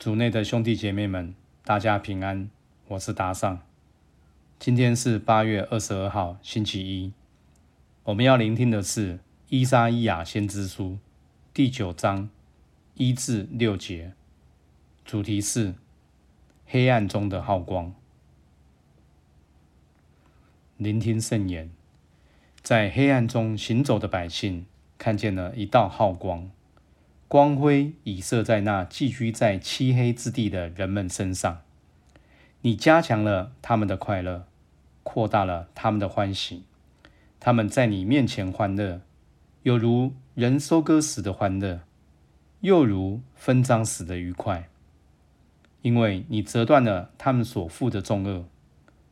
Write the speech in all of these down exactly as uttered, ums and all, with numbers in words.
族内的兄弟姐妹们，大家平安，我是达尚。今天是八月二十二号，星期一。我们要聆听的是《依撒意亚先知书》第九章一至六节，主题是黑暗中的浩光。聆听圣言，在黑暗中行走的百姓看见了一道浩光。光辉已射在那寄居在漆黑之地的人们身上，你加强了他们的快乐，扩大了他们的欢喜。他们在你面前欢乐，有如人收割时的欢乐，又如分赃时的愉快。因为你折断了他们所负的重轭，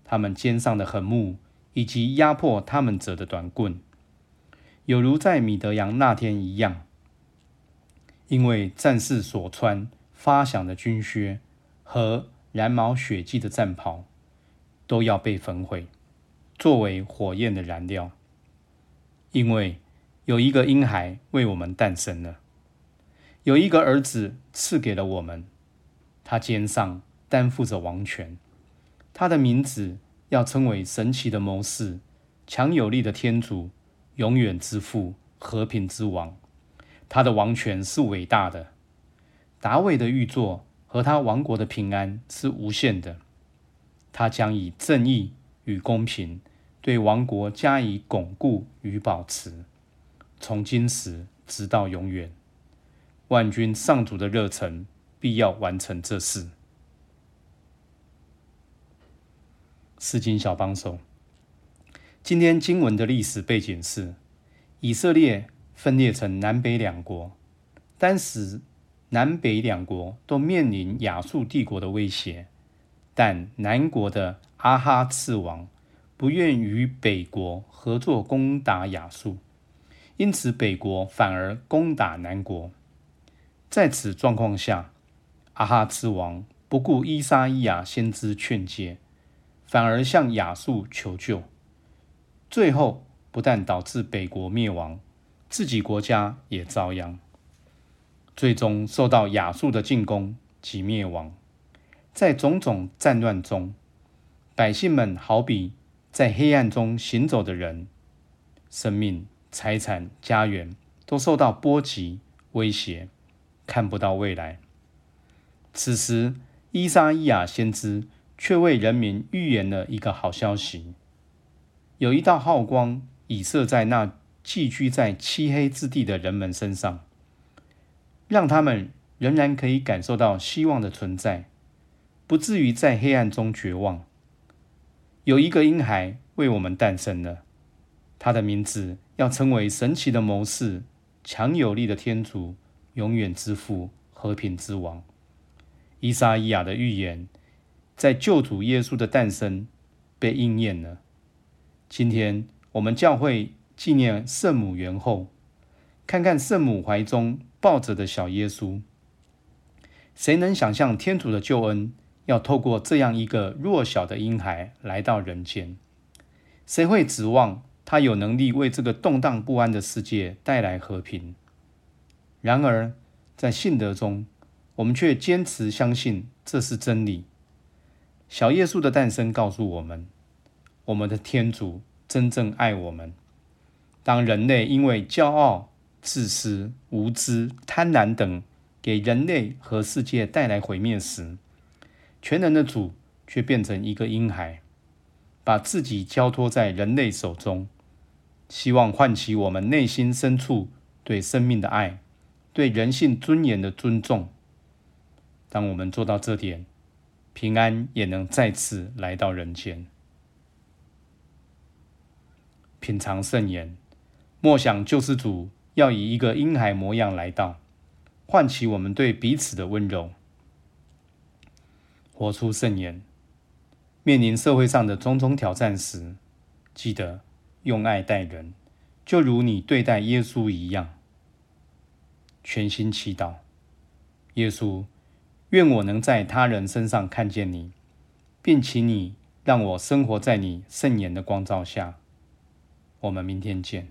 他们肩上的横木，以及压迫他们者的短棍，有如在米德扬那天一样。因为战士所穿发响的军靴和染毛血迹的战袍都要被焚毁，作为火焰的燃料。因为有一个婴孩为我们诞生了，有一个儿子赐给了我们，他肩上担负着王权。他的名字要称为神奇的谋士、强有力的天主、永远之父、和平之王。他的王权是伟大的，达味的御座和他王国的平安是无限的。他将以正义与公平对王国加以巩固与保持，从今时直到永远。万军上主的热忱必要完成这事。诗经小帮手，今天经文的历史背景是以色列分裂成南北两国，当时南北两国都面临亚述帝国的威胁，但南国的阿哈次王不愿与北国合作攻打亚述，因此北国反而攻打南国。在此状况下，阿哈次王不顾依撒意亚先知劝诫，反而向亚述求救，最后不但导致北国灭亡，自己国家也遭殃，最终受到亚述的进攻及灭亡。在种种战乱中，百姓们好比在黑暗中行走的人，生命、财产、家园都受到波及、威胁，看不到未来。此时，依撒意亚先知却为人民预言了一个好消息：有一道浩光已射在那寄居在漆黑之地的人们身上，让他们仍然可以感受到希望的存在，不至于在黑暗中绝望。有一个婴孩为我们诞生了，他的名字要称为神奇的谋士、强有力的天主、永远之父、和平之王。依撒意亚的预言在救主耶稣的诞生被应验了。今天我们教会纪念圣母元后，看看圣母怀中抱着的小耶稣。谁能想象天主的救恩要透过这样一个弱小的婴孩来到人间？谁会指望他有能力为这个动荡不安的世界带来和平？然而，在信德中，我们却坚持相信这是真理。小耶稣的诞生告诉我们，我们的天主真正爱我们。当人类因为骄傲、自私、无知、贪婪等给人类和世界带来毁灭时，全能的主却变成一个婴孩，把自己交托在人类手中，希望唤起我们内心深处对生命的爱，对人性尊严的尊重。当我们做到这点，平安也能再次来到人间。品尝圣言，默想救世主要以一个婴孩模样来到，唤起我们对彼此的温柔。活出圣言，面临社会上的种种挑战时，记得用爱待人，就如你对待耶稣一样。全心祈祷，耶稣，愿我能在他人身上看见你，并请你让我生活在你圣言的光照下。我们明天见。